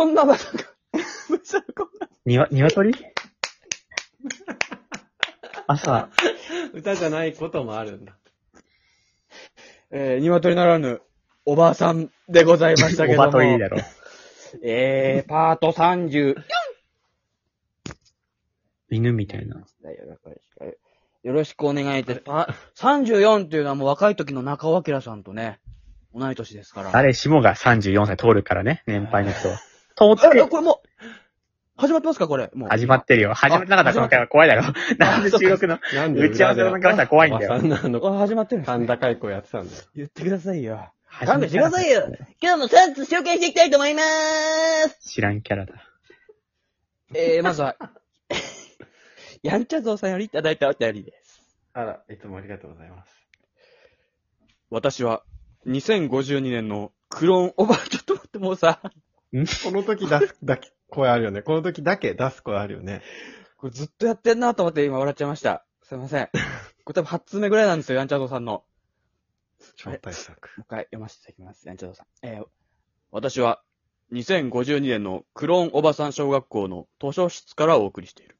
こんなのなんか鶏朝歌じゃないこともあるんだ。鶏ならぬおばあさんでございましたけども。おばといいだろ。パート34。犬みたいな。よろしくお願いいたします。34っていうのはもう若い時の中尾明さんとね、同い年ですから。誰しもが34歳通るからね、年配の人は。通ってる。これもう、始まってますかこれ。もう始まってるよ。始まってなかったら今回は怖いだろ。なんで収録の、打ち合わせの中は怖いんだよ。始まってるんです、ね。神田開口やってたんだよ。言ってくださいよ。勘弁してくださいよ。今日も3つ紹介していきたいと思いまーす。知らんキャラだ。まずは、やんちゃぞうさんよりいただいたお便りです。あら、いつもありがとうございます。私は、2052年のクローンおばあちょっと待ってもうさ。んこの時出すだけ声あるよね。この時だけ出す声あるよね。これずっとやってんなと思って今笑っちゃいました。すいません。これ多分8つ目ぐらいなんですよ、やんちゃぞうさんの。超大作。もう一回読ませていただきます。やんちゃぞうさん。私は2052年のクローンおばさん小学校の図書室からお送りしている。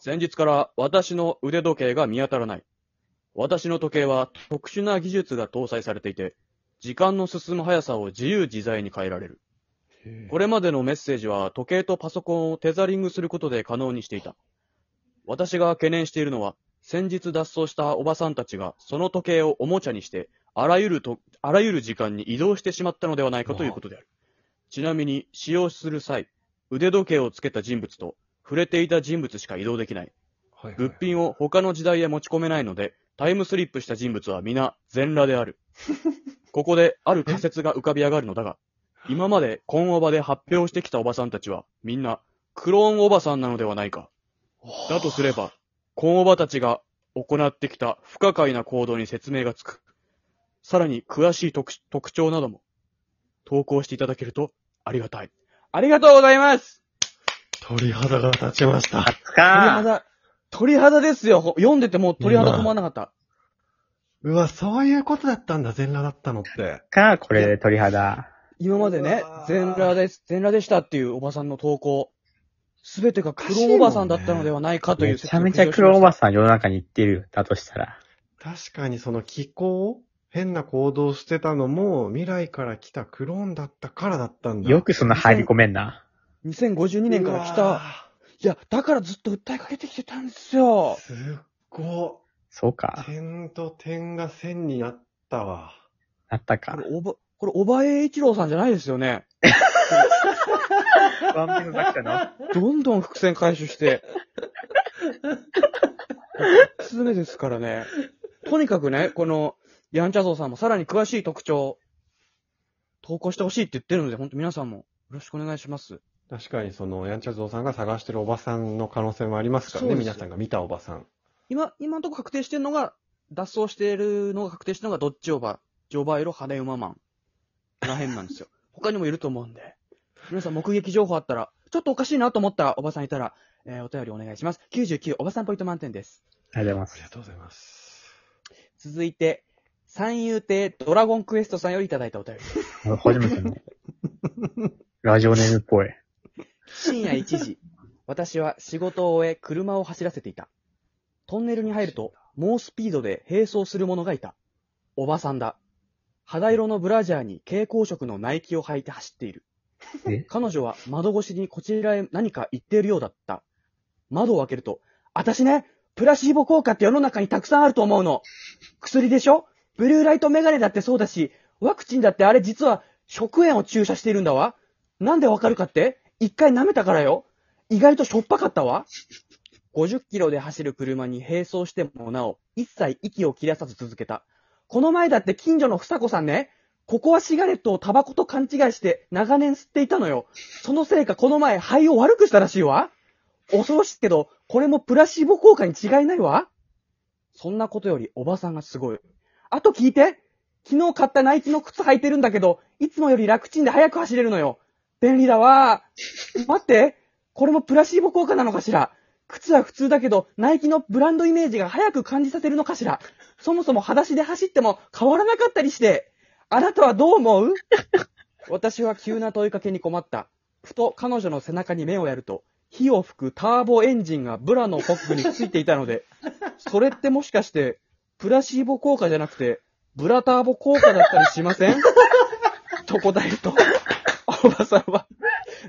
先日から私の腕時計が見当たらない。私の時計は特殊な技術が搭載されていて、時間の進む速さを自由自在に変えられる。これまでのメッセージは時計とパソコンをテザリングすることで可能にしていた。私が懸念しているのは、先日脱走したおばさんたちがその時計をおもちゃにして、あらゆる時間に移動してしまったのではないかということである。ちなみに使用する際、腕時計をつけた人物と触れていた人物しか移動できない。物品を他の時代へ持ち込めないので、タイムスリップした人物は皆全裸である。ここである仮説が浮かび上がるのだが、今までコンオバで発表してきたおばさんたちはみんなクローンおばさんなのではないか。だとすれば、コンオバたちが行ってきた不可解な行動に説明がつく。さらに詳しい 特徴なども投稿していただけるとありがたい。ありがとうございます。鳥肌が立ちました。鳥肌ですよ。読んでてもう鳥肌止まらなかった。うわ、そういうことだったんだ。全裸だったのってか、これ鳥肌。今までね、全裸でしたっていうおばさんの投稿、すべてがクローンおばさんだったのではないかという説明。めちゃめちゃクローンおばさん世の中に言ってるよ。だとしたら確かにその気候変な行動してたのも、未来から来たクローンだったからだったんだ。よくそんな入り込めんな。2052年から来た。いや、だからずっと訴えかけてきてたんですよ。すっご。そうか。点と点が線になったわ。なったか。これ、おばえ一郎さんじゃないですよね。ワンピースだったな。どんどん伏線回収して。1つ目ですからね。とにかくね、この、やんちゃぞうさんもさらに詳しい特徴投稿してほしいって言ってるので、本当皆さんもよろしくお願いします。確かにそのやんちゃぞうさんが探してるおばさんの可能性もありますからね。皆さんが見たおばさん。今のところ確定してるのが、脱走してるのが確定してるのがどっちおば、ジョバイロハネウママンらへんなんですよ。他にもいると思うんで、皆さん目撃情報あったら、ちょっとおかしいなと思ったおばさんいたら、お便りお願いします。99おばさんポイント満点です。ありがとうございます。ありがとうございます。続いて。三遊亭ドラゴンクエストさんよりいただいたお便りです。初めての。ラジオネームっぽい。深夜1時、私は仕事を終え車を走らせていた。トンネルに入ると、猛スピードで並走する者がいた。おばさんだ。肌色のブラジャーに蛍光色のナイキを履いて走っている。彼女は窓越しにこちらへ何か言っているようだった。窓を開けると、私ね、プラシーボ効果って世の中にたくさんあると思うの。薬でしょ？ブルーライトメガネだってそうだし、ワクチンだってあれ実は食塩を注射しているんだわ。なんでわかるかって？一回舐めたからよ。意外としょっぱかったわ。50キロで走る車に並走してもなお、一切息を切らさず続けた。この前だって近所のふさこさんね、ここはシガレットをタバコと勘違いして長年吸っていたのよ。そのせいかこの前肺を悪くしたらしいわ。恐ろしいけど、これもプラシーボ効果に違いないわ。そんなことよりおばさんがすごい。あと聞いて、昨日買ったナイキの靴履いてるんだけど、いつもより楽ちんで早く走れるのよ。便利だわー。待って、これもプラシーボ効果なのかしら。靴は普通だけど、ナイキのブランドイメージが早く感じさせるのかしら。そもそも裸足で走っても変わらなかったりして。あなたはどう思う？私は急な問いかけに困った。ふと彼女の背中に目をやると、火を吹くターボエンジンがブラのホックについていたので、それってもしかして、プラシーボ効果じゃなくて、ブラターボ効果だったりしませんと答えると、おばさんは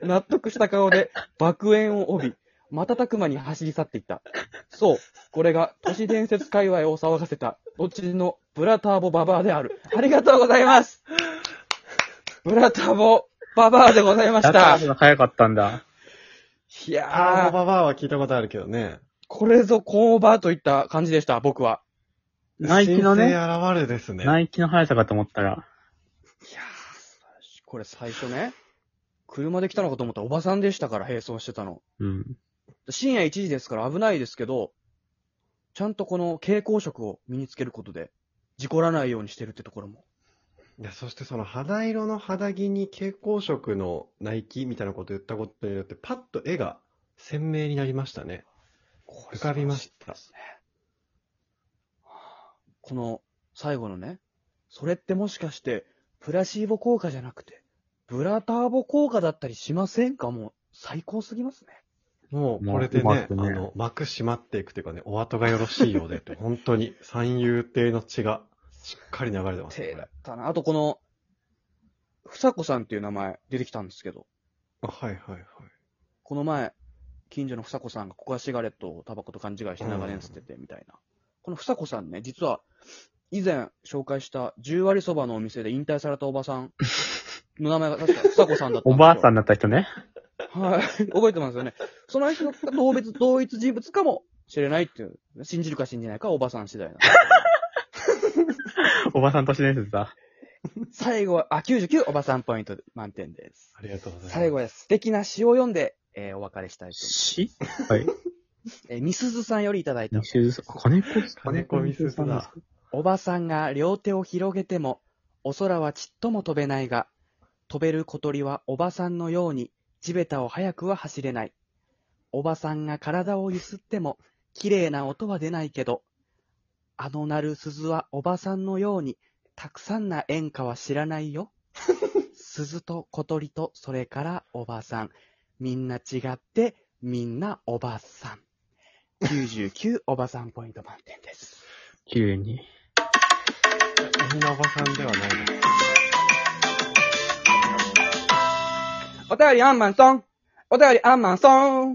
納得した顔で爆炎を帯び、瞬く間に走り去っていった。そう、これが都市伝説界隈を騒がせた、どっちのブラターボババアである。ありがとうございます。ブラターボババアでございました。早かったんだ。いやー。ターボババアは聞いたことあるけどね。これぞコーンオーバーといった感じでした、僕は。ナイキのね。現れですね。ナイキの速さかと思ったら。いやー、これ最初ね。車で来たのかと思ったらおばさんでしたから、並走してたの。うん。深夜1時ですから危ないですけど、ちゃんとこの蛍光色を身につけることで、事故らないようにしてるってところも。いや、そしてその肌色の肌着に蛍光色のナイキみたいなこと言ったことによって、パッと絵が鮮明になりましたね。浮かびました。ですね。この最後のね、それってもしかして、プラシーボ効果じゃなくて、ブラターボ効果だったりしませんか？もう最高すぎますね。もうこれでね、幕閉まっていくというかね、お後がよろしいようでって、本当に三遊亭の血がしっかり流れてますね。手だったな。あとこの、ふさこさんっていう名前出てきたんですけど。あ、はいはいはい。この前、近所のふさこさんがコカシガレットをタバコと勘違いして長年吸っててみたいな。このふさこさんね、実は、以前紹介した10割そばのお店で引退されたおばさんの名前が確かふさこさんだったんですよ。おばあさんになった人ね。はい。覚えてますよね。その人が同一人物かもしれないっていう。信じるか信じないかはおばさん次第な。おばさん都市伝説だ。最後は、99、おばさんポイント満点です。ありがとうございます。最後は素敵な詩を読んで、お別れしたいと思います。詩？はい。みすずさんよりいただいた。みすずさん。金子みすずさんだ。おばさんが両手を広げても、お空はちっとも飛べないが、飛べる小鳥はおばさんのように、地べたを早くは走れない。おばさんが体をゆすっても、綺麗な音は出ないけど、あの鳴る鈴はおばさんのように、たくさんな演歌は知らないよ。鈴と小鳥と、それからおばさん。みんな違って、みんなおばさん。99、おばさんポイント満点です。92。みんなおばさんではないです。お便りアンマンソン。